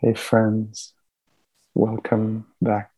Hey friends, welcome back.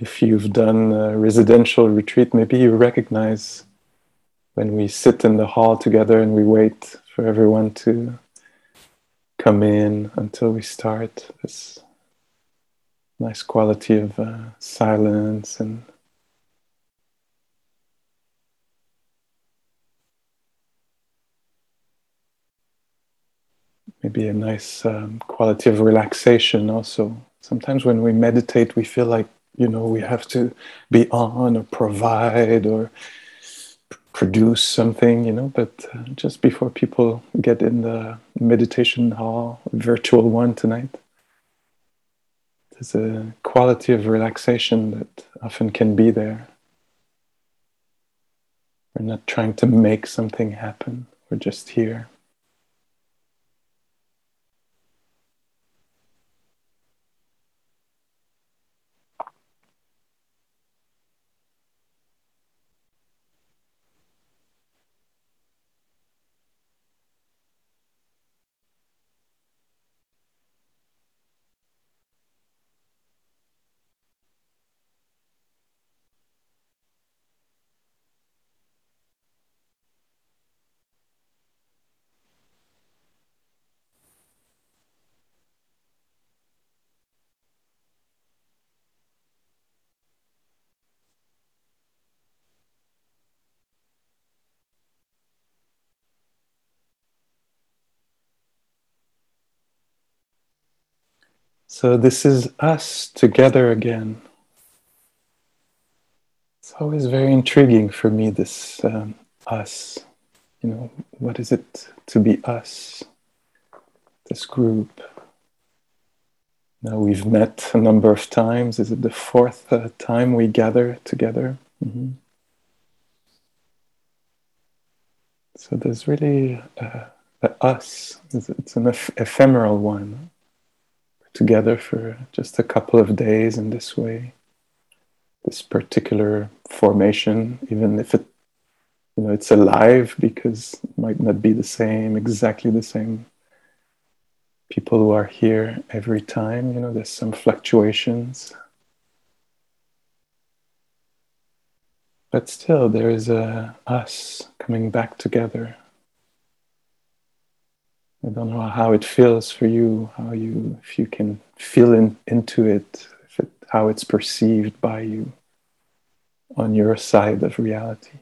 If you've done a residential retreat, maybe you recognize when we sit in the hall together and we wait for everyone to come in until we start, this nice quality of silence and maybe a nice quality of relaxation also. Sometimes when we meditate, we feel like, we have to be on or provide or produce something, but just before people get in the meditation hall, virtual one tonight, there's a quality of relaxation that often can be there. We're not trying to make something happen, we're just here. So this is us together again. It's always very intriguing for me, this us. What is it to be us, this group? Now we've met a number of times. Is it the fourth time we gather together? Mm-hmm. So there's really the us. It's an ephemeral one. Together for just a couple of days in this way, this particular formation, even if it, it's alive, because it might not be exactly the same people who are here every time, there's some fluctuations. But still, there is a us coming back together. I don't know how it feels for you, if you can feel into it, if it how it's perceived by you on your side of reality.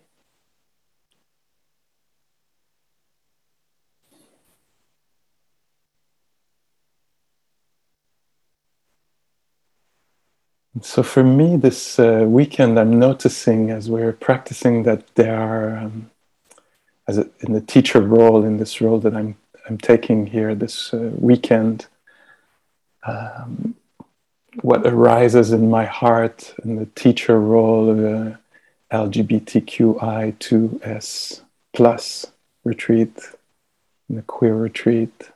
So for me, this weekend, I'm noticing as we're practicing that there are, in the teacher role, in this role that I'm taking here this weekend, what arises in my heart in the teacher role of the LGBTQAI2S+ retreat, in the queer retreat,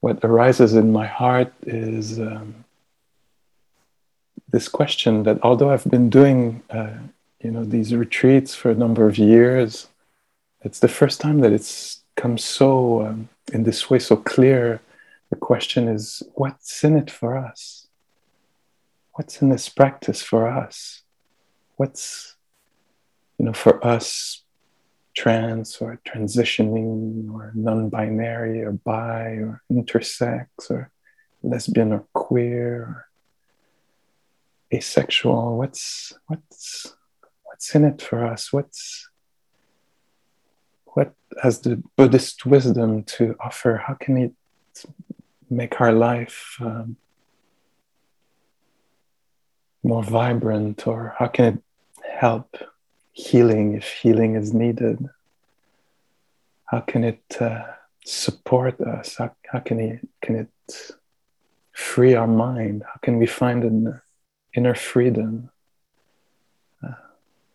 what arises in my heart is this question that although I've been doing these retreats for a number of years, it's the first time that it's come so, in this way, so clear. The question is, what's in it for us? What's in this practice for us? What's, for us, trans or transitioning or non-binary or bi or intersex or lesbian or queer or asexual? What's in it for us? What has the Buddhist wisdom to offer? How can it make our life more vibrant? Or how can it help healing if healing is needed? How can it support us? How can it free our mind? How can we find an inner freedom?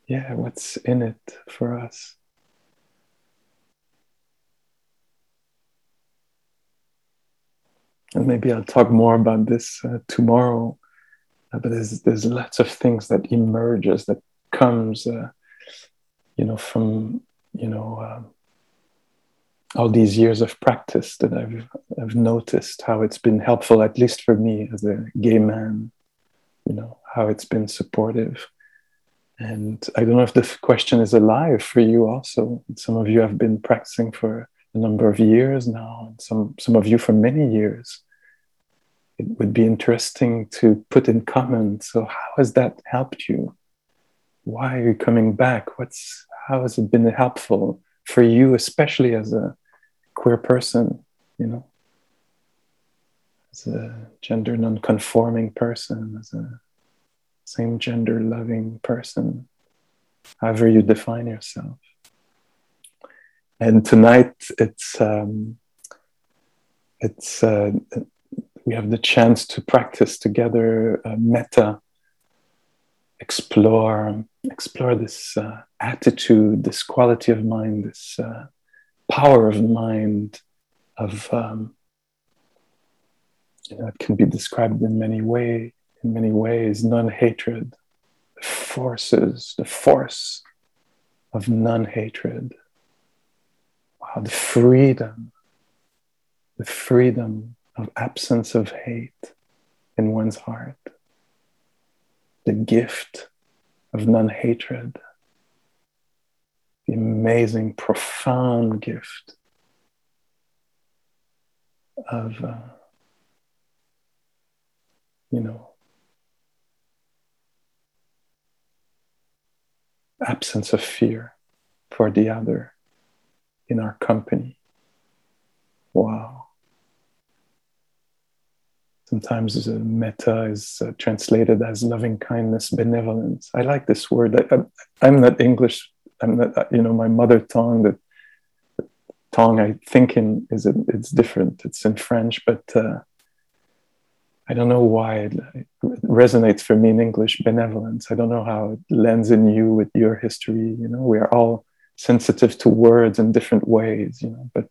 What's in it for us? And maybe I'll talk more about this tomorrow. But there's lots of things that emerges, that comes, from all these years of practice that I've noticed how it's been helpful, at least for me as a gay man. How it's been supportive. And I don't know if the question is alive for you also. Some of you have been practicing for a number of years now, and some of you for many years. It would be interesting to put in comment, so how has that helped you? Why are you coming back? How has it been helpful for you, especially as a queer person, as a gender non-conforming person, as a same gender loving person, however you define yourself. And tonight, we have the chance to practice together metta, explore this attitude, this quality of mind, this power of mind. It can be described in many ways. Non-hatred, the force of non-hatred. Wow, the freedom of absence of hate in one's heart, the gift of non-hatred, the amazing, profound gift of, absence of fear for the other. In our company. Wow. Sometimes metta is translated as loving kindness, benevolence. I like this word. I'm not English. I'm not, my mother tongue, the tongue I think in, it's different. It's in French, but I don't know why it resonates for me in English, benevolence. I don't know how it lands in you with your history. We are all sensitive to words in different ways, but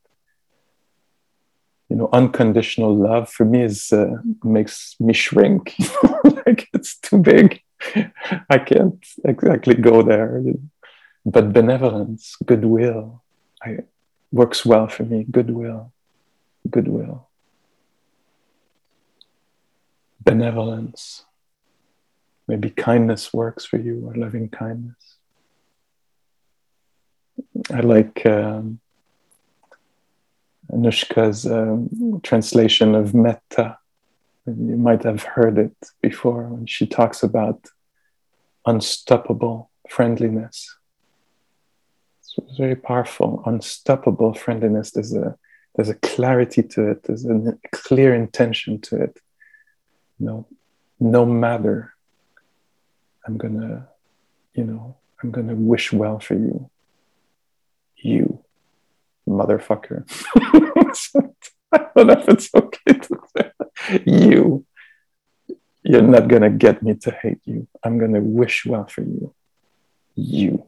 unconditional love for me is makes me shrink. Like it's too big. I can't exactly go there. But benevolence, goodwill, works well for me. Goodwill, benevolence. Maybe kindness works for you, or loving kindness. I like Anushka's translation of metta, You might have heard it before when she talks about unstoppable friendliness. It's very powerful. Unstoppable friendliness. There's a clarity to it. There's a clear intention to it. No matter, I'm gonna wish well for you. You motherfucker. I don't know if it's okay to say that. You're not gonna get me to hate you. I'm gonna wish well for you. You.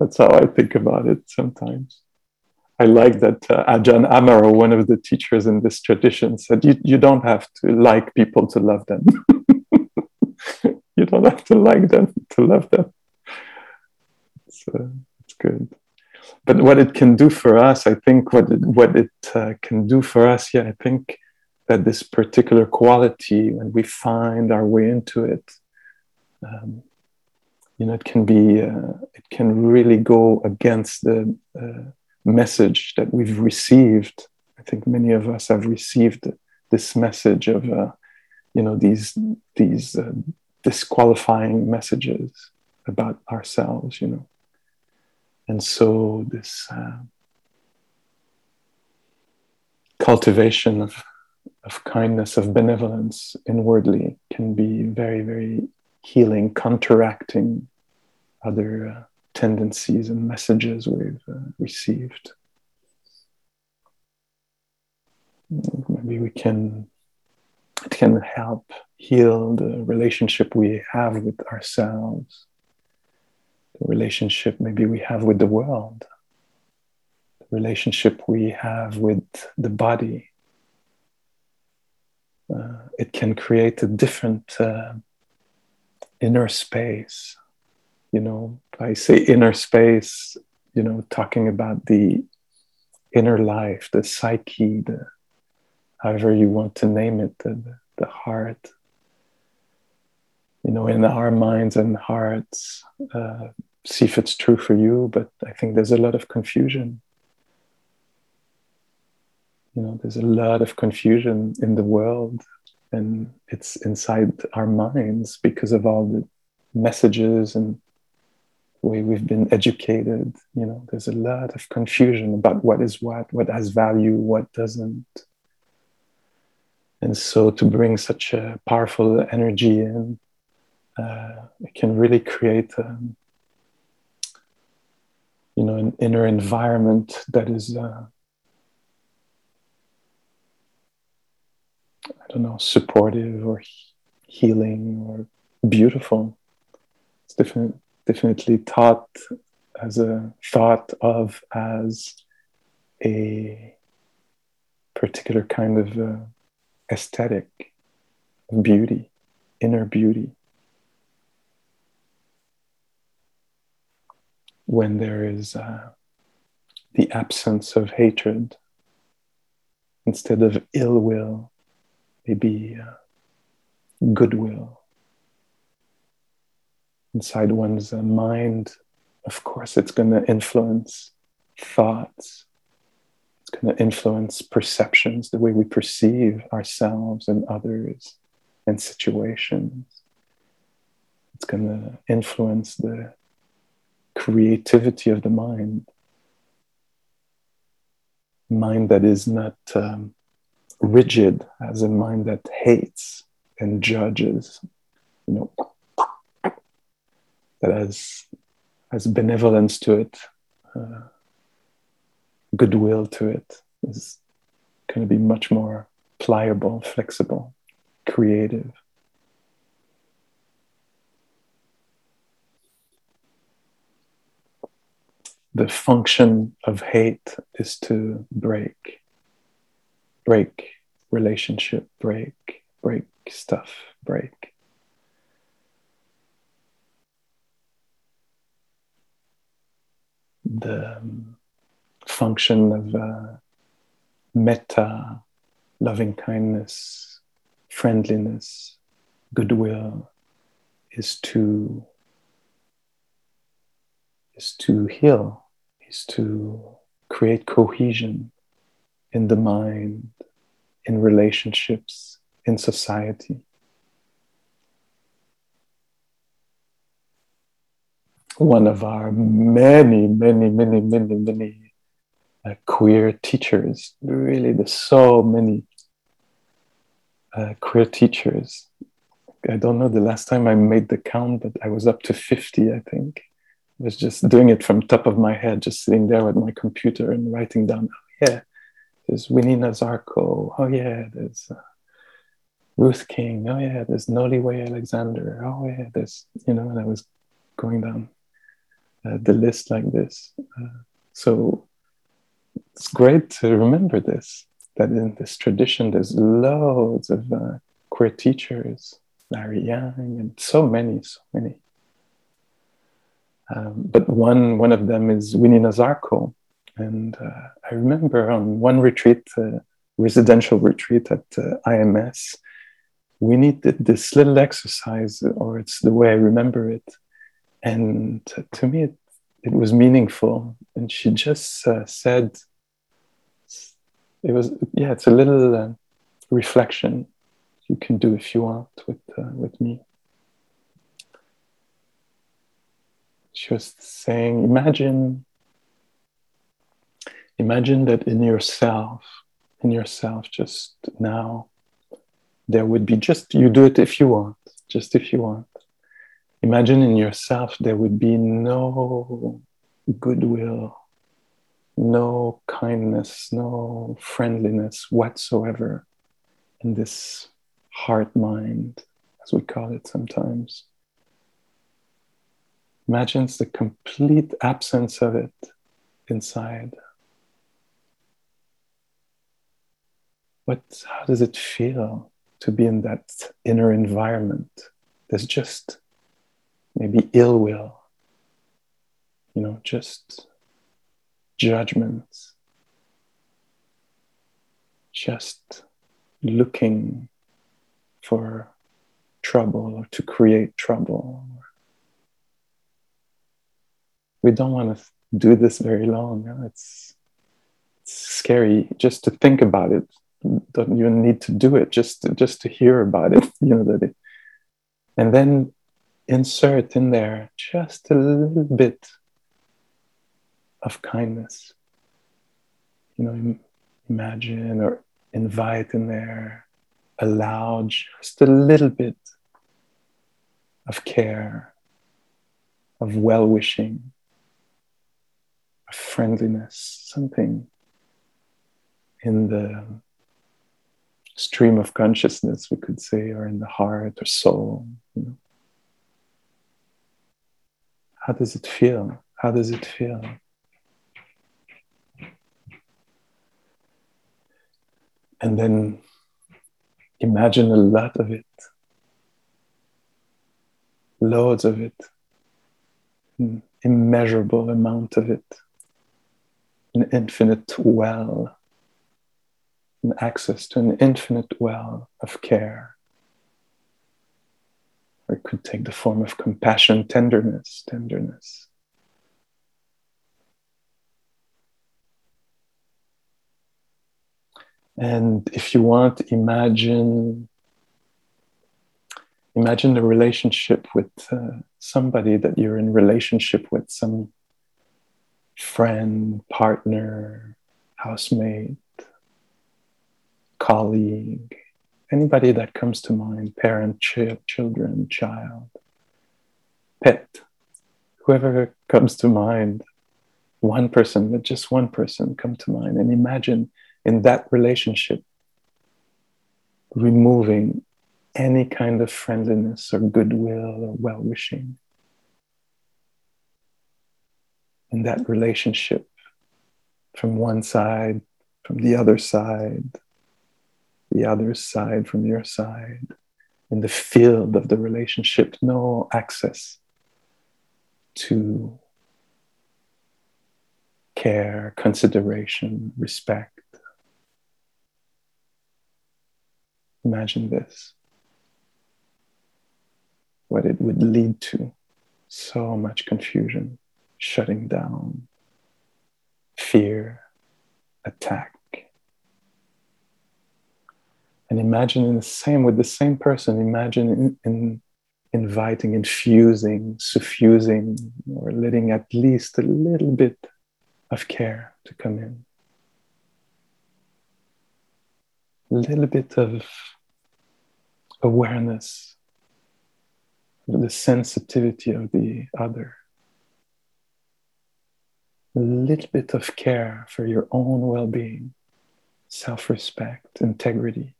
That's how I think about it sometimes. I like that Ajahn Amaro, one of the teachers in this tradition, said, you don't have to like people to love them. You don't have to like them to love them. So it's good. But what it can do for us, I think what it can do for us, yeah, I think that this particular quality, when we find our way into it, it can be, it can really go against the message that we've received. I think many of us have received this message of, these disqualifying messages about ourselves, And so this cultivation of kindness, of benevolence inwardly can be very, very healing, counteracting other tendencies and messages we've received. Maybe it can help heal the relationship we have with ourselves, the relationship maybe we have with the world, the relationship we have with the body. It can create a different inner space. If I say inner space, talking about the inner life, the psyche, however you want to name it, the heart. In our minds and hearts, see if it's true for you, but I think there's a lot of confusion. There's a lot of confusion in the world, and it's inside our minds because of all the messages and the way we've been educated. There's a lot of confusion about what is what has value, what doesn't. And so to bring such a powerful energy in, it can really create an inner environment that is supportive or healing or beautiful. It's definitely taught as a thought of as a particular kind of aesthetic beauty, inner beauty. When there is the absence of hatred, instead of ill will, maybe goodwill. Inside one's mind, of course, it's going to influence thoughts. It's going to influence perceptions, the way we perceive ourselves and others and situations. It's going to influence the creativity of the mind that is not rigid as a mind that hates and judges, that has benevolence to it, goodwill to it, is going to be much more pliable, flexible, creative. The function of hate is to break relationship, break stuff, break. The function of metta, loving kindness, friendliness, goodwill is to heal, is to create cohesion in the mind, in relationships, in society. One of our many queer teachers, really there's so many queer teachers. I don't know the last time I made the count, but I was up to 50, I think. I was just doing it from top of my head, just sitting there with my computer and writing down, oh yeah, there's Winnie Nazarko, oh yeah, there's Ruth King, oh yeah, there's Nolly Way Alexander, oh yeah, there's, and I was going down the list like this. So it's great to remember this, that in this tradition, there's loads of queer teachers, Larry Yang, and so many. But one of them is Winnie Nazarko. And I remember on one retreat, residential retreat at IMS, Winnie did this little exercise, or it's the way I remember it. And to me, it was meaningful. And she just said, it's a little reflection you can do if you want with me. She was saying, imagine that in yourself just now, there would be just if you want. Imagine in yourself there would be no goodwill, no kindness, no friendliness whatsoever in this heart-mind, as we call it sometimes. Imagine the complete absence of it inside. How does it feel to be in that inner environment? There's just maybe ill will, just judgments, just looking for trouble or to create trouble. We don't want to do this very long. It's scary just to think about it. Don't even need to do it, just to hear about it. And then insert in there just a little bit of kindness. Imagine or invite in there, allow just a little bit of care, of well-wishing, of friendliness, something in the stream of consciousness, we could say, or in the heart or soul. How does it feel? And then imagine a lot of it, loads of it, an immeasurable amount of it, an infinite well, an access to an infinite well of care. Or it could take the form of compassion, tenderness. And if you want, imagine the relationship with somebody that you're in relationship with, some friend, partner, housemate, colleague, anybody that comes to mind, parent, children, child, pet, whoever comes to mind, just one person come to mind, and imagine in that relationship, removing any kind of friendliness or goodwill or well-wishing. In that relationship, from one side, from the other side, from your side, in the field of the relationship, no access to care, consideration, respect. Imagine this, what it would lead to. So much confusion, shutting down, fear, attack, And imagine in the same, with the same person, imagine in inviting, infusing, suffusing, or letting at least a little bit of care to come in. A little bit of awareness, of the sensitivity of the other. A little bit of care for your own well-being, self-respect, integrity.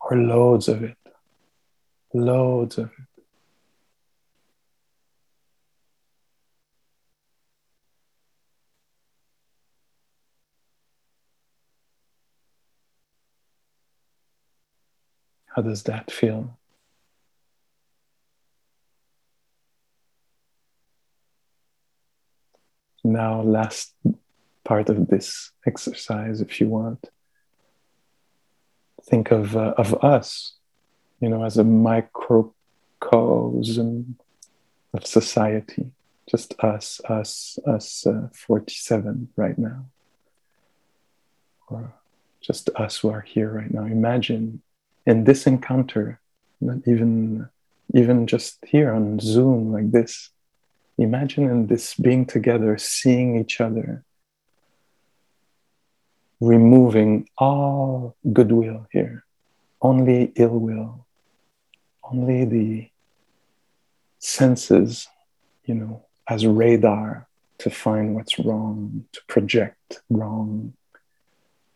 Or loads of it, loads of it. How does that feel? Now, last part of this exercise, if you want. Think of us, you know, as a microcosm of society. Just us 47 right now. Or just us who are here right now. Imagine in this encounter, not even just here on Zoom like this, imagine in this being together, seeing each other, removing all goodwill here, only ill will, only the senses, you know, as radar to find what's wrong, to project wrong,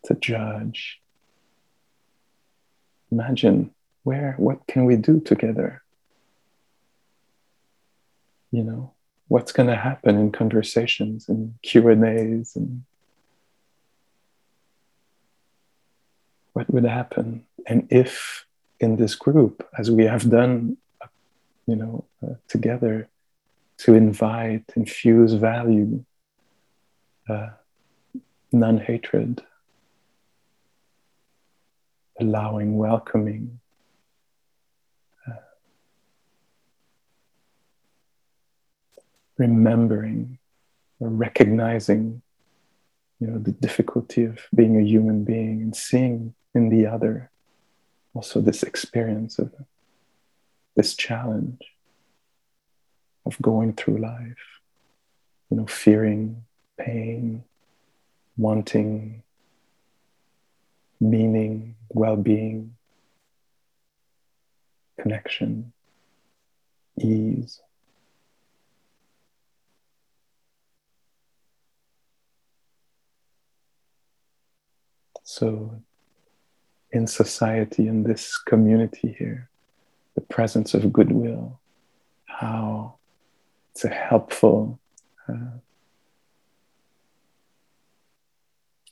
to judge. Imagine what can we do together? You know, what's going to happen in conversations and Q&As and what would happen? And if in this group, as we have done, you know, together, to invite, infuse value, non-hatred, allowing, welcoming, remembering or recognizing, you know, the difficulty of being a human being and seeing in the other, also this experience of this challenge of going through life, you know, fearing pain, wanting meaning, well-being, connection, ease. So, in society, in this community here, the presence of goodwill, how it's a helpful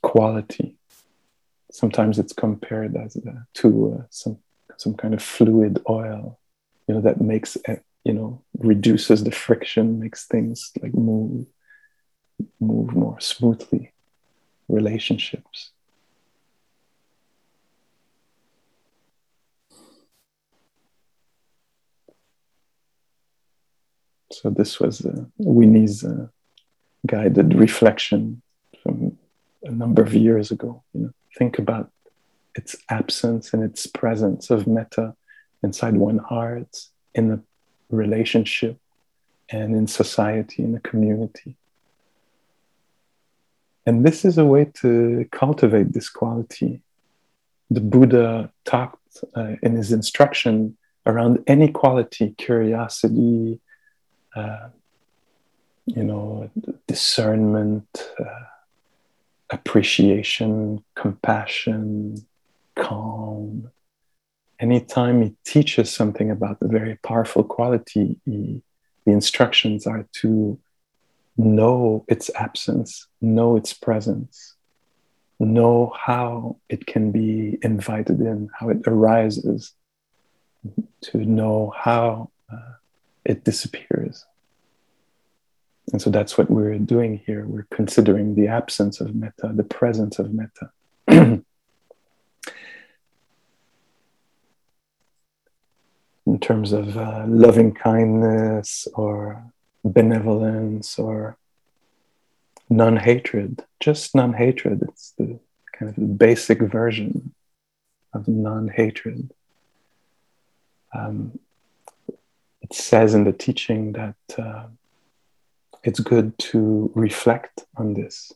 quality. Sometimes it's compared as to some kind of fluid oil, you know, that makes you know, reduces the friction, makes things like move more smoothly, relationships. So this was Winnie's guided reflection from a number of years ago. You know, think about its absence and its presence of metta inside one heart, in a relationship, and in society, in a community. And this is a way to cultivate this quality. The Buddha talked in his instruction around any quality, curiosity, you know, discernment, appreciation, compassion, calm. Anytime he teaches something about the very powerful quality, the instructions are to know its absence, know its presence, know how it can be invited in, how it arises, to know how it disappears. And so that's what we're doing here. We're considering the absence of metta, the presence of metta. In terms of loving kindness or benevolence or non-hatred, just non-hatred. It's the kind of the basic version of non-hatred. It says in the teaching that it's good to reflect on this,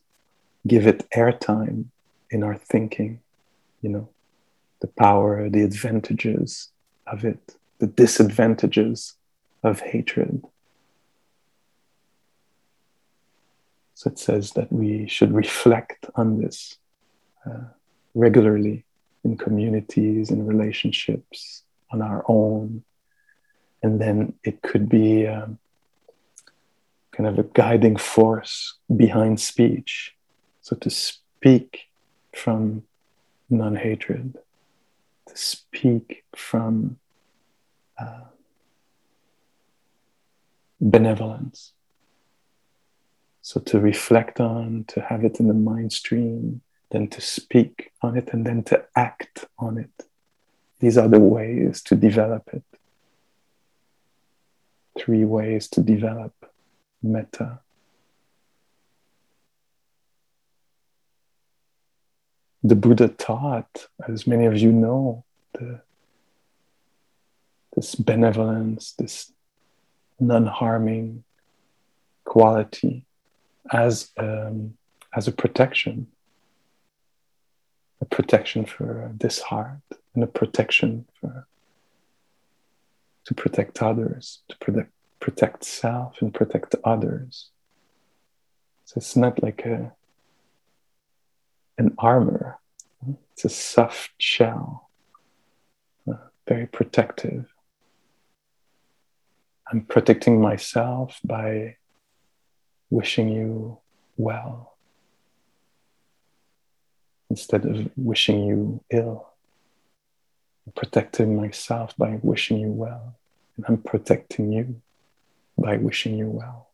give it airtime in our thinking, you know, the power, the advantages of it, the disadvantages of hatred. So it says that we should reflect on this regularly in communities, in relationships, on our own. And then it could be kind of a guiding force behind speech. So to speak from non-hatred, to speak from benevolence. So to reflect on, to have it in the mind stream, then to speak on it, and then to act on it. These are the ways to develop it. 3 ways to develop metta. The Buddha taught, as many of you know, this benevolence, this non-harming quality as a protection. A protection for this heart, and a protection to protect others, to protect self and protect others. So it's not like an armor, it's a soft shell, very protective. I'm protecting myself by wishing you well, instead of wishing you ill. I'm protecting myself by wishing you well, and I'm protecting you by wishing you well.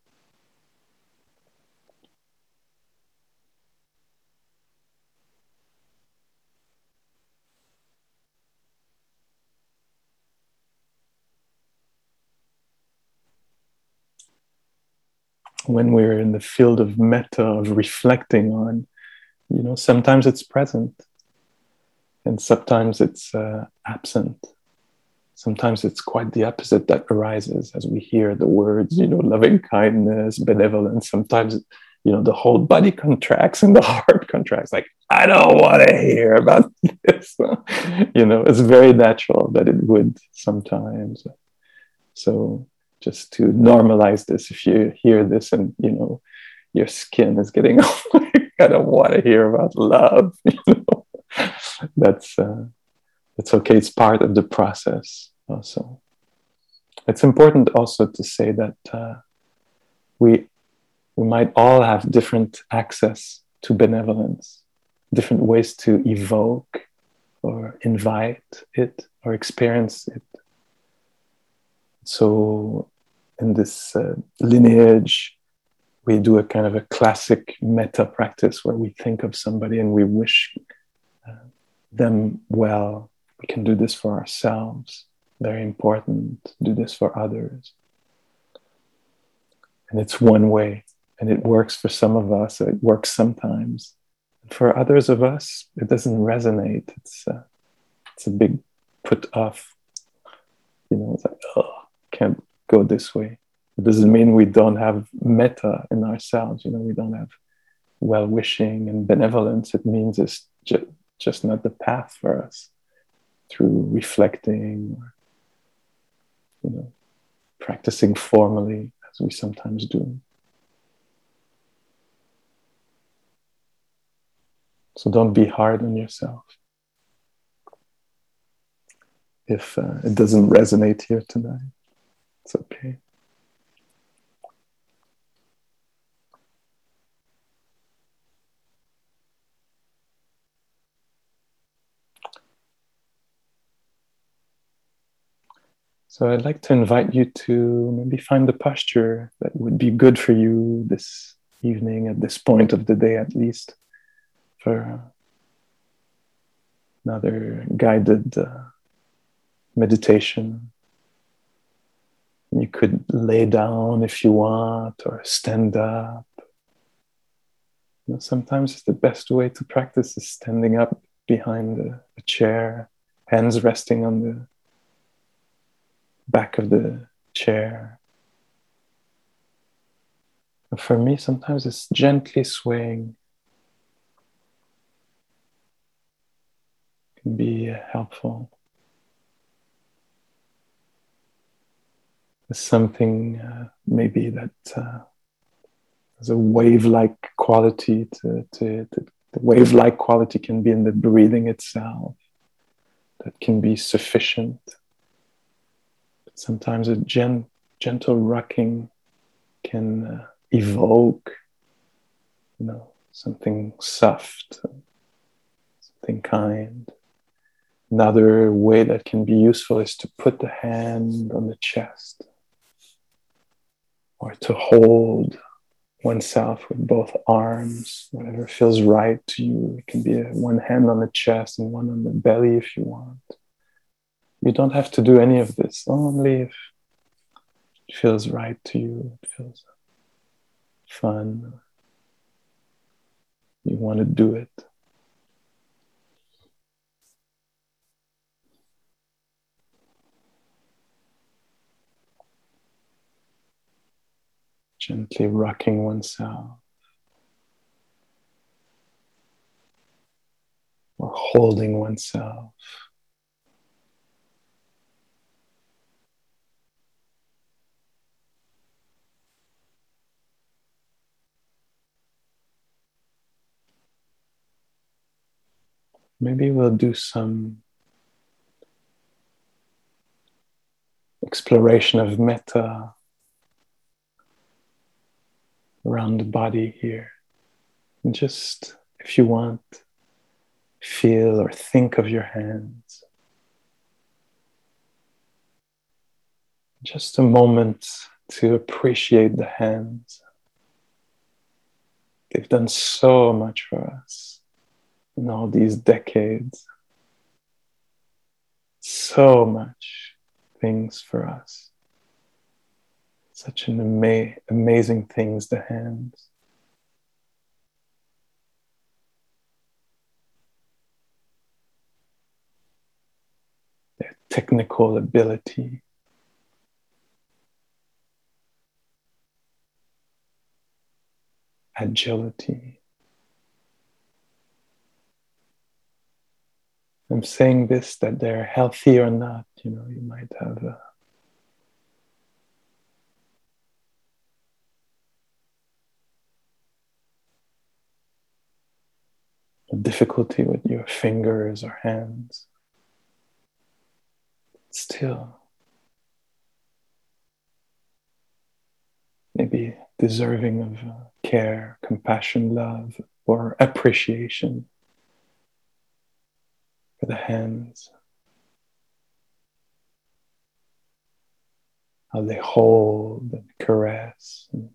When we're in the field of metta, of reflecting on, you know, sometimes it's present, and sometimes it's absent. Sometimes it's quite the opposite that arises as we hear the words, you know, loving kindness, benevolence. Sometimes, you know, the whole body contracts and the heart contracts. Like, I don't want to hear about this. You know, it's very natural that it would sometimes. So just to normalize this, if you hear this and, you know, your skin is getting, I don't want to hear about love, you know, that's okay. It's part of the process also. It's important also to say that we might all have different access to benevolence, different ways to evoke or invite it or experience it. So in this lineage, we do a kind of a classic metta practice where we think of somebody and we wish them well. We can do this for ourselves. Very important. Do this for others. And it's one way. And it works for some of us. It works sometimes. For others of us, it doesn't resonate. It's a big put off. You know, it's like, oh, can't go this way. It doesn't mean we don't have metta in ourselves, you know, we don't have well-wishing and benevolence. It means it's just not the path for us through reflecting or, you know, practicing formally as we sometimes do. So don't be hard on yourself if it doesn't resonate here tonight. It's okay. So I'd like to invite you to maybe find the posture that would be good for you this evening, at this point of the day at least, for another guided meditation. You could lay down if you want, or stand up, You know, sometimes the best way to practice is standing up behind a chair, hands resting on the back of the chair. And for me, sometimes it's gently swaying. It can be helpful. There's something maybe that there's a wave-like quality to it. The wave-like quality can be in the breathing itself. That can be sufficient. But sometimes a gentle rocking can evoke, you know, something soft, something kind. Another way that can be useful is to put the hand on the chest, or to hold oneself with both arms, whatever feels right to you. It can be one hand on the chest and one on the belly if you want. You don't have to do any of this, only if it feels right to you, it feels fun, you want to do it. Gently rocking oneself, or holding oneself. Maybe we'll do some exploration of metta around the body here. And just, if you want, feel or think of your hands. Just a moment to appreciate the hands. They've done so much for us in all these decades. So much things for us. Such an amazing things, the hands. Their technical ability. Agility. I'm saying this, that they're healthy or not, you know, you might have difficulty with your fingers or hands. Still, maybe deserving of care, compassion, love, or appreciation for the hands. How they hold and caress and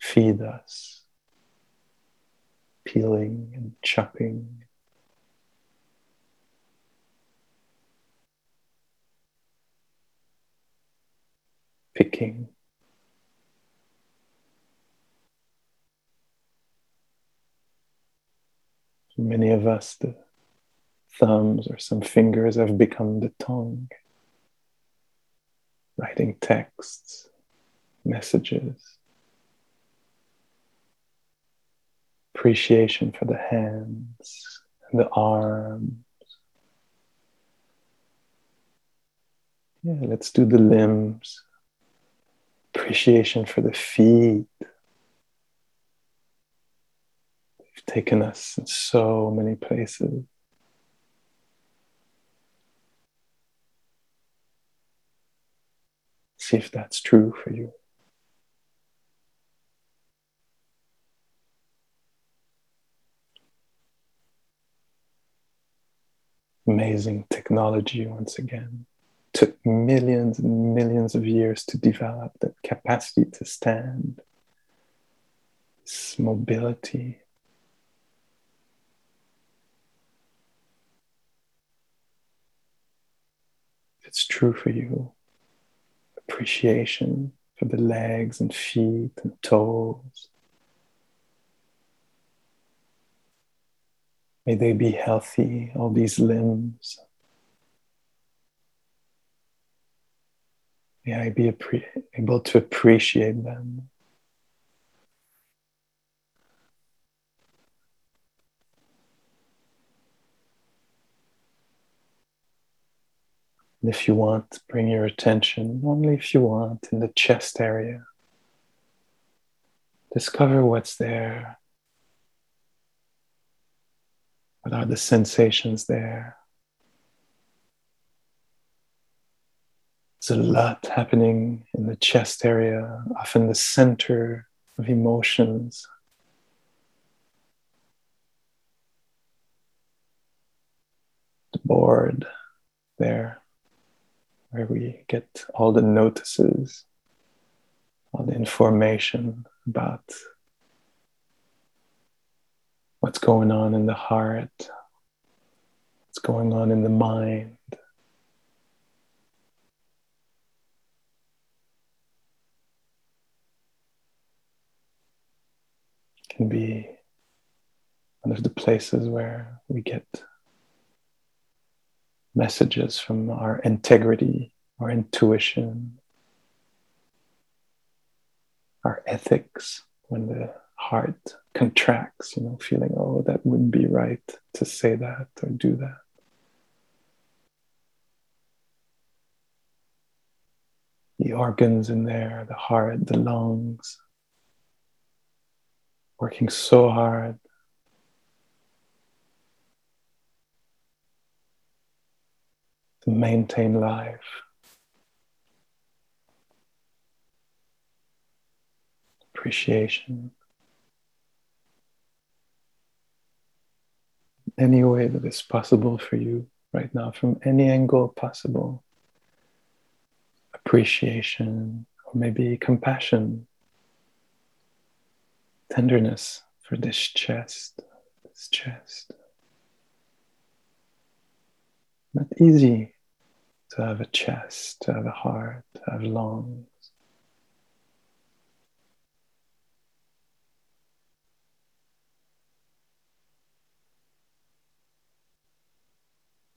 feed us, peeling and chopping. Picking. For many of us, the thumbs or some fingers have become the tongue. Writing texts, messages. Appreciation for the hands and the arms. Yeah, let's do the limbs. Appreciation for the feet. They've taken us in so many places. See if that's true for you. Amazing technology once again. Took millions and millions of years to develop that capacity to stand, this mobility. It's true for you. appreciation for the legs and feet and toes. May they be healthy, all these limbs. May I be able to appreciate them. And if you want, bring your attention, only if you want, in the chest area. Discover what's there. What are the sensations there? There's a lot happening in the chest area, often the center of emotions. The board there, where we get all the notices, all the information about what's going on in the heart, what's going on in the mind. Can be one of the places where we get messages from our integrity, our intuition, our ethics, when the heart contracts, feeling, oh, that wouldn't be right to say that or do that. The organs in there, the heart, the lungs, working so hard. To maintain life. Appreciation. Any way that is possible for you right now, from any angle possible. Appreciation, or maybe compassion. Tenderness for this chest. Not easy. To have a chest, to have a heart, to have lungs.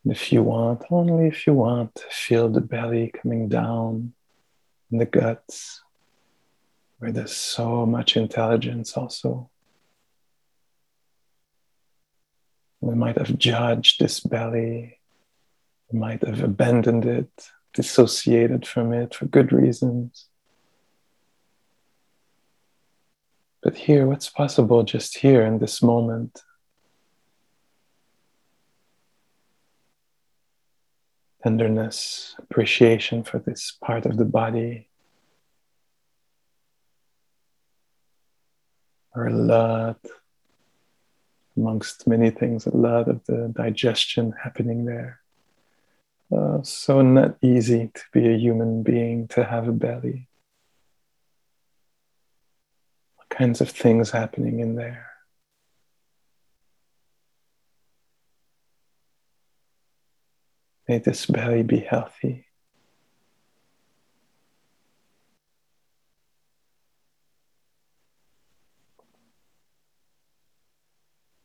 And if you want, only if you want, feel the belly coming down and the guts, where there's so much intelligence also. We might have judged this belly. You might have abandoned it, dissociated from it for good reasons. But here, what's possible just here in this moment? Tenderness, appreciation for this part of the body. Or a lot, amongst many things, a lot of the digestion happening there. So not easy to be a human being, to have a belly. All kinds of things happening in there. May this belly be healthy.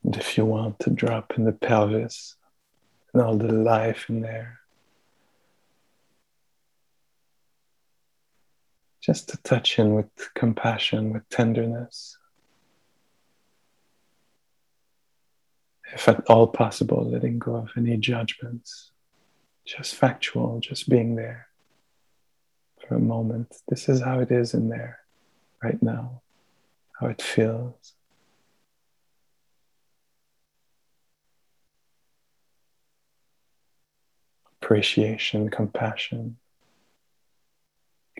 And if you want to drop in the pelvis and all the life in there. Just to touch in with compassion, with tenderness. If at all possible, letting go of any judgments. Just factual, just being there for a moment. This is how it is in there right now, how it feels. Appreciation, compassion.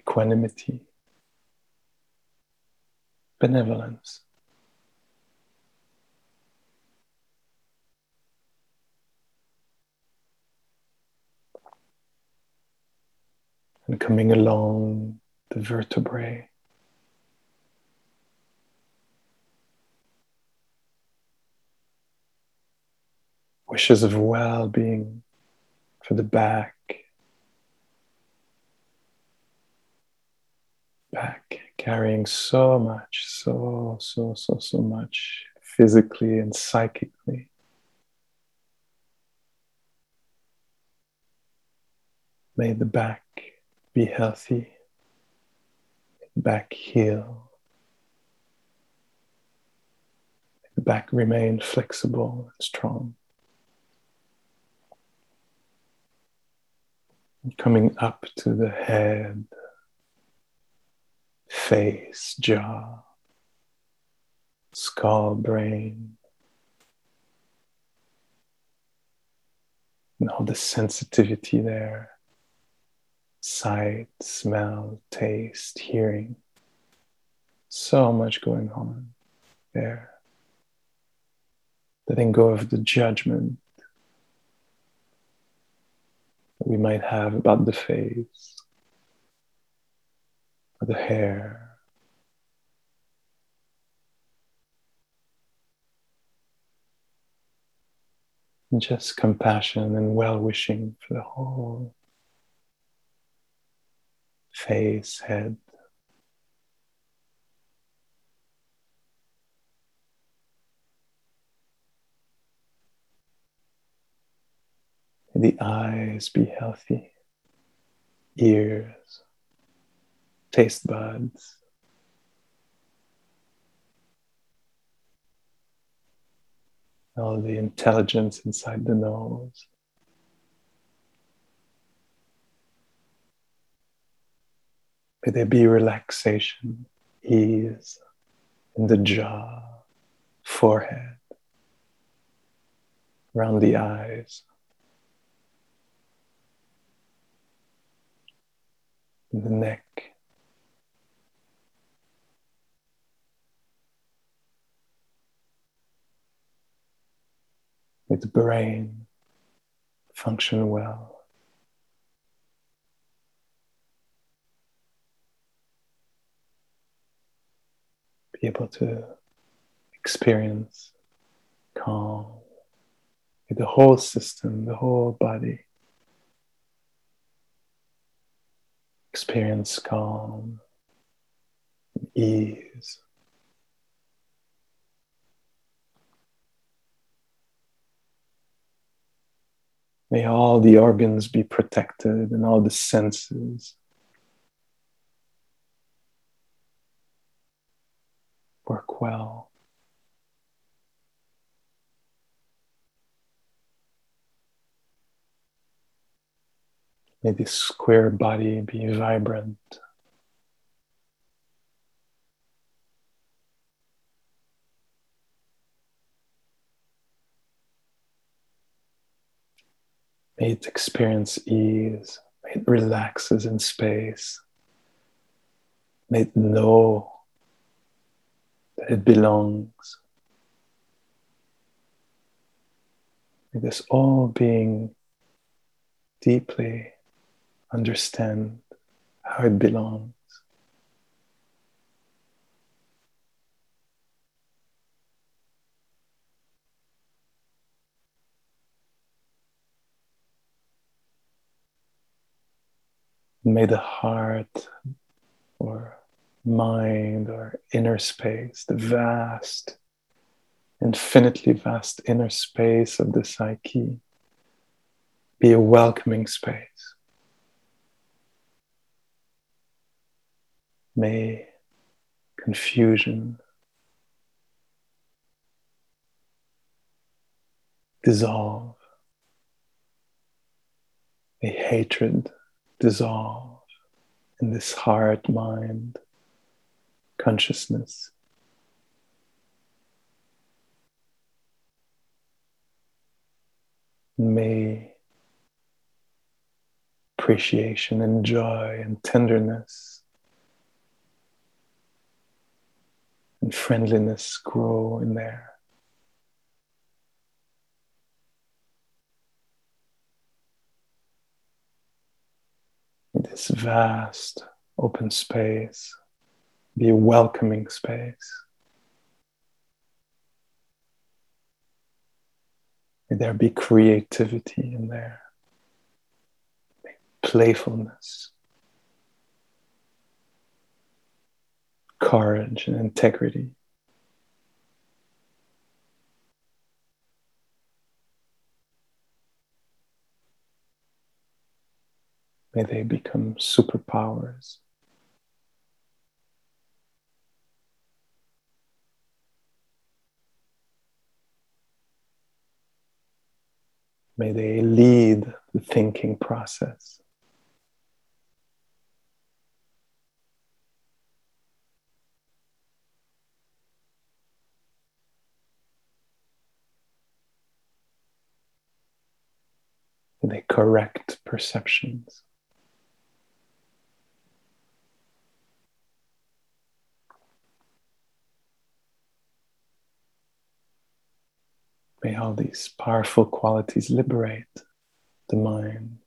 Equanimity, benevolence. And coming along the vertebrae, wishes of well-being for the back, back, carrying so much, so much, physically and psychically. May the back be healthy, may the back heal, may the back remain flexible and strong. And coming up to the head, face, jaw, skull, brain, and all the sensitivity there. Sight, smell, taste, hearing. So much going on there. Letting go of the judgment that we might have about the face, or the hair. And just compassion and well-wishing for the whole face, head. The eyes be healthy, ears, taste buds. All the intelligence inside the nose. May there be relaxation, ease in the jaw, forehead, around the eyes, in the neck. May the brain function well. Able to experience calm, the whole system, the whole body. Experience calm, ease. May all the organs be protected and all the senses work well. May this square body be vibrant. May it experience ease. May it relaxes in space. May it know it belongs. May this all being deeply understand how it belongs. May the heart or mind or inner space, the vast, infinitely vast inner space of the psyche, be a welcoming space. May confusion dissolve. May hatred dissolve in this heart, mind, consciousness. May appreciation and joy and tenderness and friendliness grow in there. This vast open space be a welcoming space. May there be creativity in there, playfulness, courage and integrity. May they become superpowers. May they lead the thinking process. May they correct perceptions. May all these powerful qualities liberate the mind.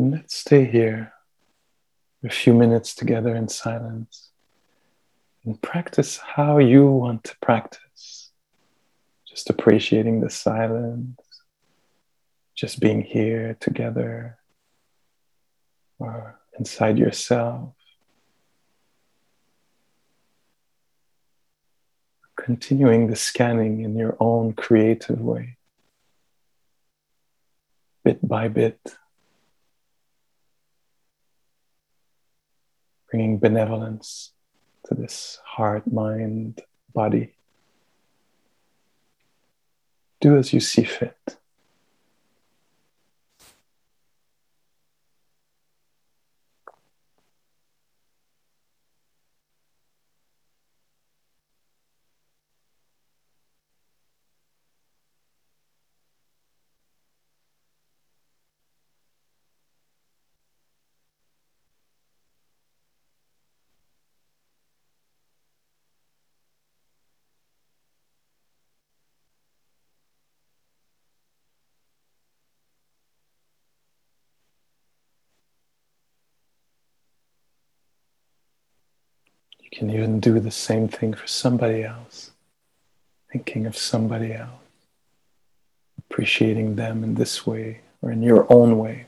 And let's stay here for a few minutes together in silence and practice how you want to practice. Just appreciating the silence, just being here together or inside yourself. Continuing the scanning in your own creative way, bit by bit. Bringing benevolence to this heart, mind, body. Do as you see fit. You can even do the same thing for somebody else, thinking of somebody else, appreciating them in this way or in your own way.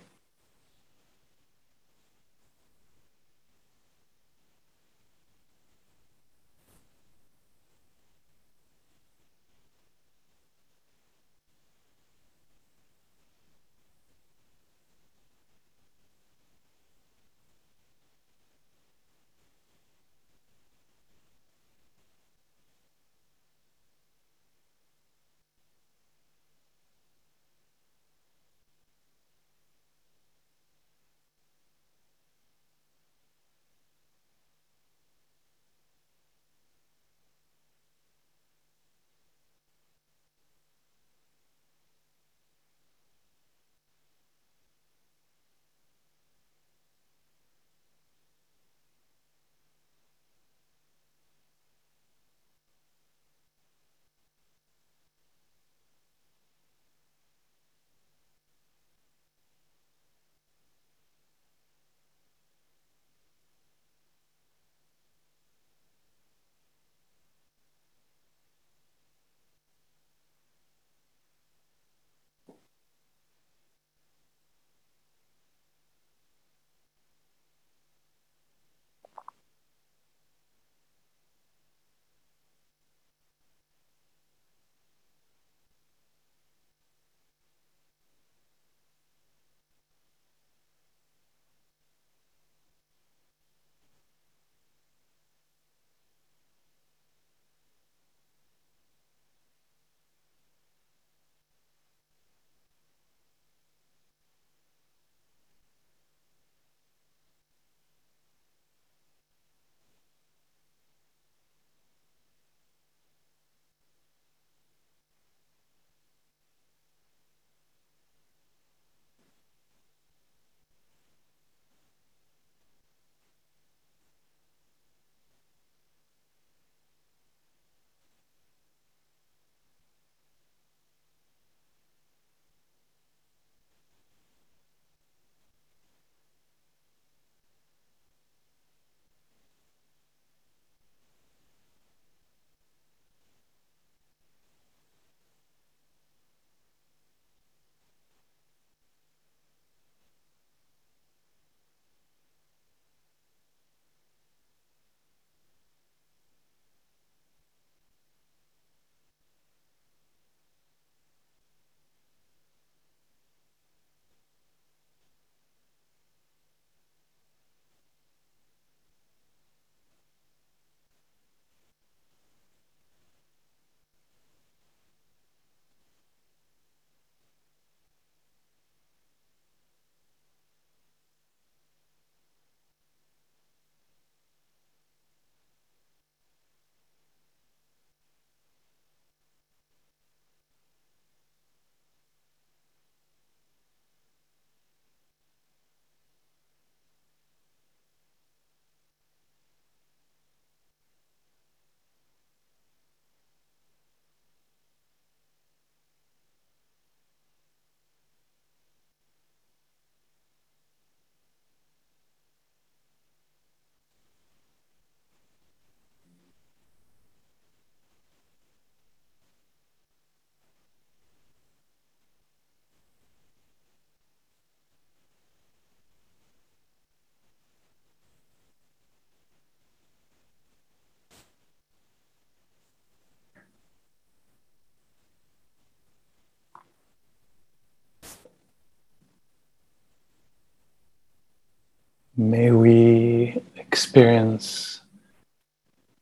May we experience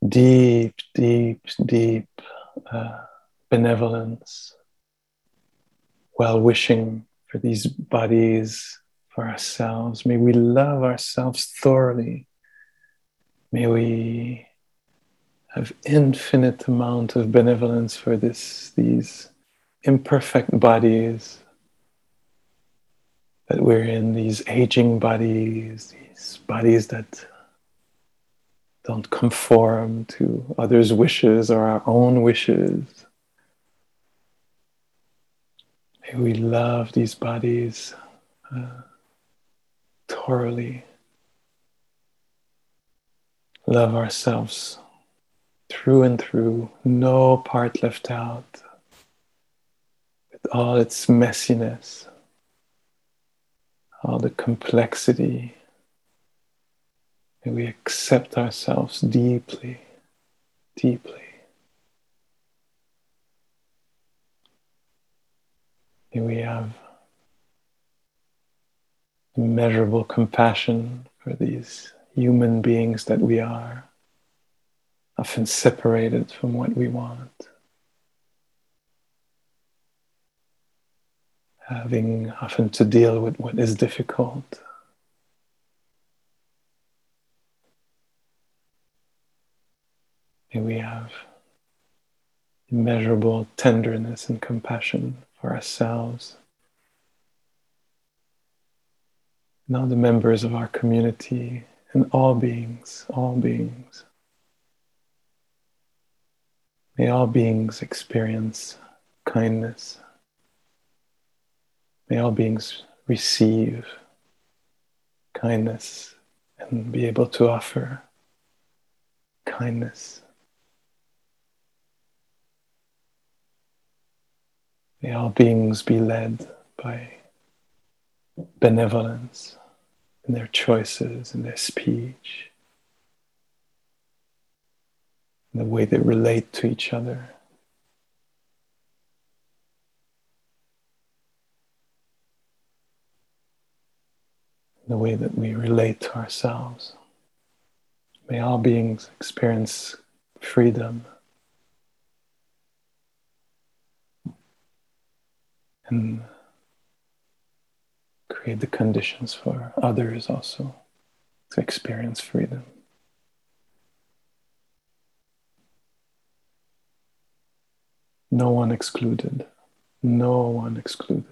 deep, deep, deep benevolence, well-wishing for these bodies, for ourselves. May we love ourselves thoroughly. May we have infinite amount of benevolence for these imperfect bodies that we're in, these aging bodies, these bodies that don't conform to others' wishes or our own wishes. May we love these bodies thoroughly. Love ourselves through and through, no part left out, with all its messiness, all the complexity. May we accept ourselves deeply, deeply. May we have immeasurable compassion for these human beings that we are, often separated from what we want, having often to deal with what is difficult. May we have immeasurable tenderness and compassion for ourselves and all the members of our community, and all beings. May all beings experience kindness. May all beings receive kindness and be able to offer kindness. May all beings be led by benevolence in their choices, in their speech, in the way they relate to each other. In the way that we relate to ourselves. May all beings experience freedom and create the conditions for others also to experience freedom. No one excluded. No one excluded.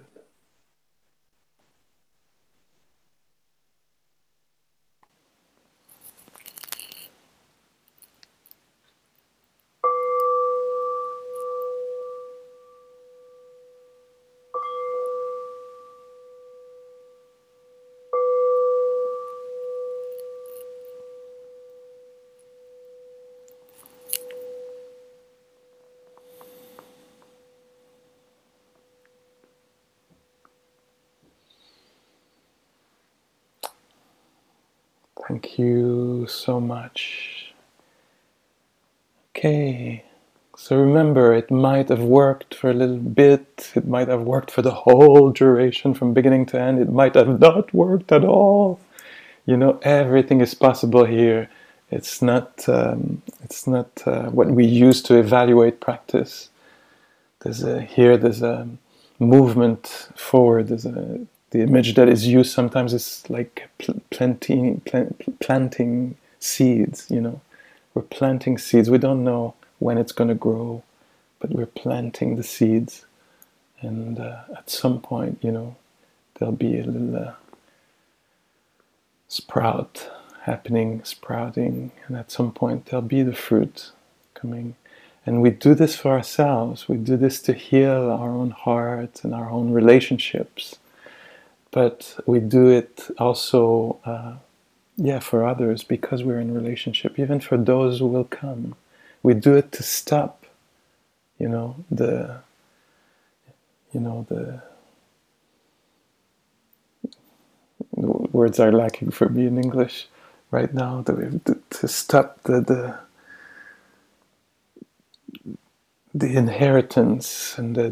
Thank you so much. Okay, so remember, it might have worked for a little bit, it might have worked for the whole duration from beginning to end, it might have not worked at all. You know, everything is possible here. It's not what we use to evaluate practice. There's a movement forward, the image that is used sometimes is like planting seeds, you know. We're planting seeds. We don't know when it's going to grow, but we're planting the seeds. And at some point, you know, there'll be a little sprout happening, sprouting. And at some point, there'll be the fruit coming. And we do this for ourselves. We do this to heal our own heart and our own relationships. But we do it also, for others, because we're in relationship, even for those who will come. We do it to stop, you know, the words are lacking for me in English right now, to stop the inheritance and the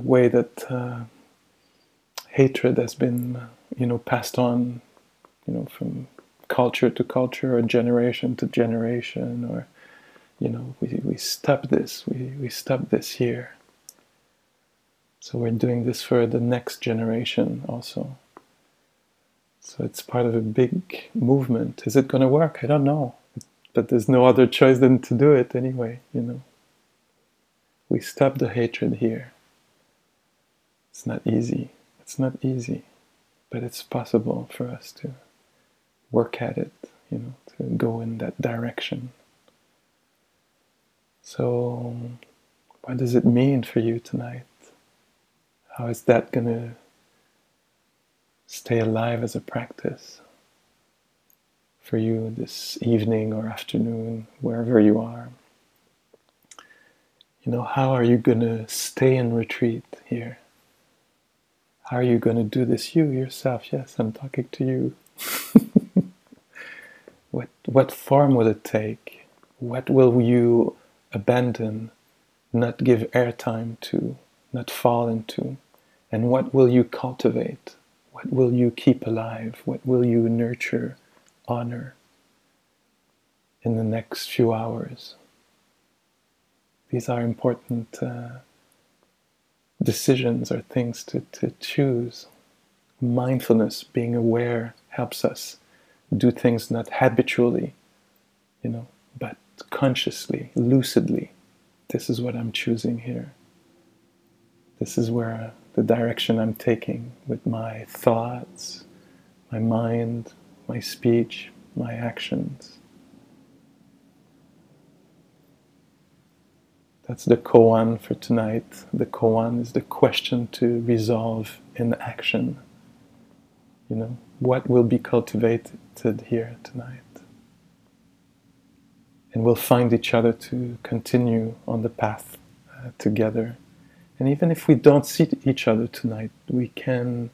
way that hatred has been passed on, from culture to culture or generation to generation, or, we stop this, we stop this here. So we're doing this for the next generation also. So it's part of a big movement. Is it going to work? I don't know. But there's no other choice than to do it anyway, We stop the hatred here. It's not easy. It's not easy. But it's possible for us to work at it, to go in that direction. So, what does it mean for you tonight? How is that going to stay alive as a practice for you this evening or afternoon, wherever you are? How are you going to stay in retreat here? How are you going to do this, yourself? Yes, I'm talking to you. What form will it take? What will you abandon, not give airtime to, not fall into? And what will you cultivate? What will you keep alive? What will you nurture, honor in the next few hours? These are important decisions or things to choose. Mindfulness, being aware, helps us do things not habitually, but consciously, lucidly. This is what I'm choosing here. This is where the direction I'm taking with my thoughts, my mind, my speech, my actions. That's the koan for tonight. The koan is the question to resolve in action. What will be cultivated here tonight? And we'll find each other to continue on the path together. And even if we don't see each other tonight, we can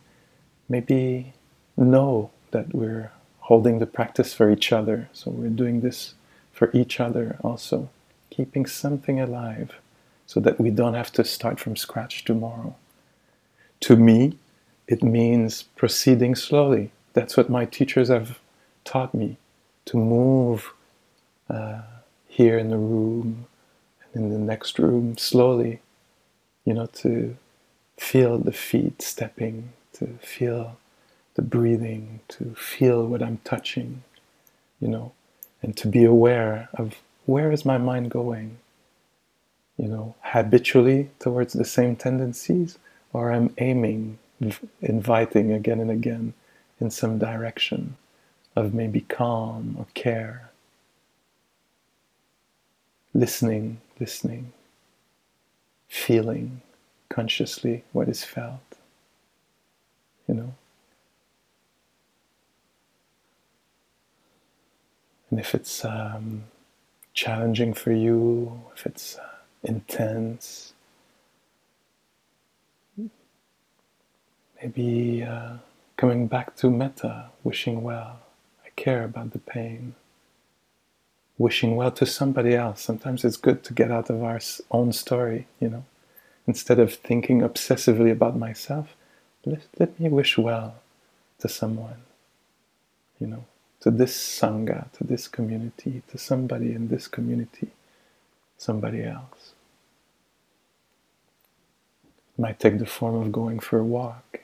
maybe know that we're holding the practice for each other. So we're doing this for each other also. Keeping something alive so that we don't have to start from scratch tomorrow. To me, it means proceeding slowly. That's what my teachers have taught me, to move here in the room and in the next room slowly, to feel the feet stepping, to feel the breathing, to feel what I'm touching, and to be aware of where is my mind going? Habitually towards the same tendencies, or I'm aiming, inviting again and again in some direction of maybe calm or care. Listening, feeling consciously what is felt, And if it's challenging for you, if it's intense, maybe coming back to metta, wishing well. I care about the pain. Wishing well to somebody else. Sometimes it's good to get out of our own story, Instead of thinking obsessively about myself, let me wish well to someone, to this Sangha, to this community, to somebody in this community, somebody else. It might take the form of going for a walk,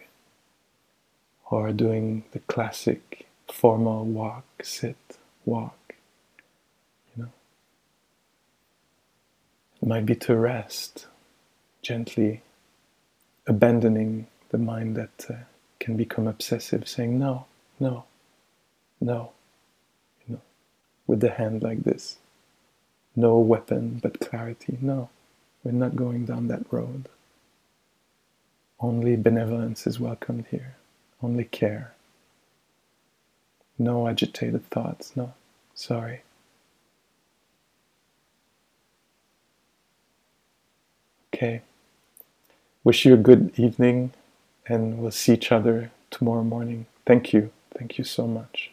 or doing the classic formal walk, sit, walk, It might be to rest, gently abandoning the mind that can become obsessive, saying no, with the hand like this. No weapon but clarity. No, we're not going down that road. Only benevolence is welcomed here. Only care. No agitated thoughts. No, sorry. Okay. Wish you a good evening, and we'll see each other tomorrow morning. Thank you. Thank you so much.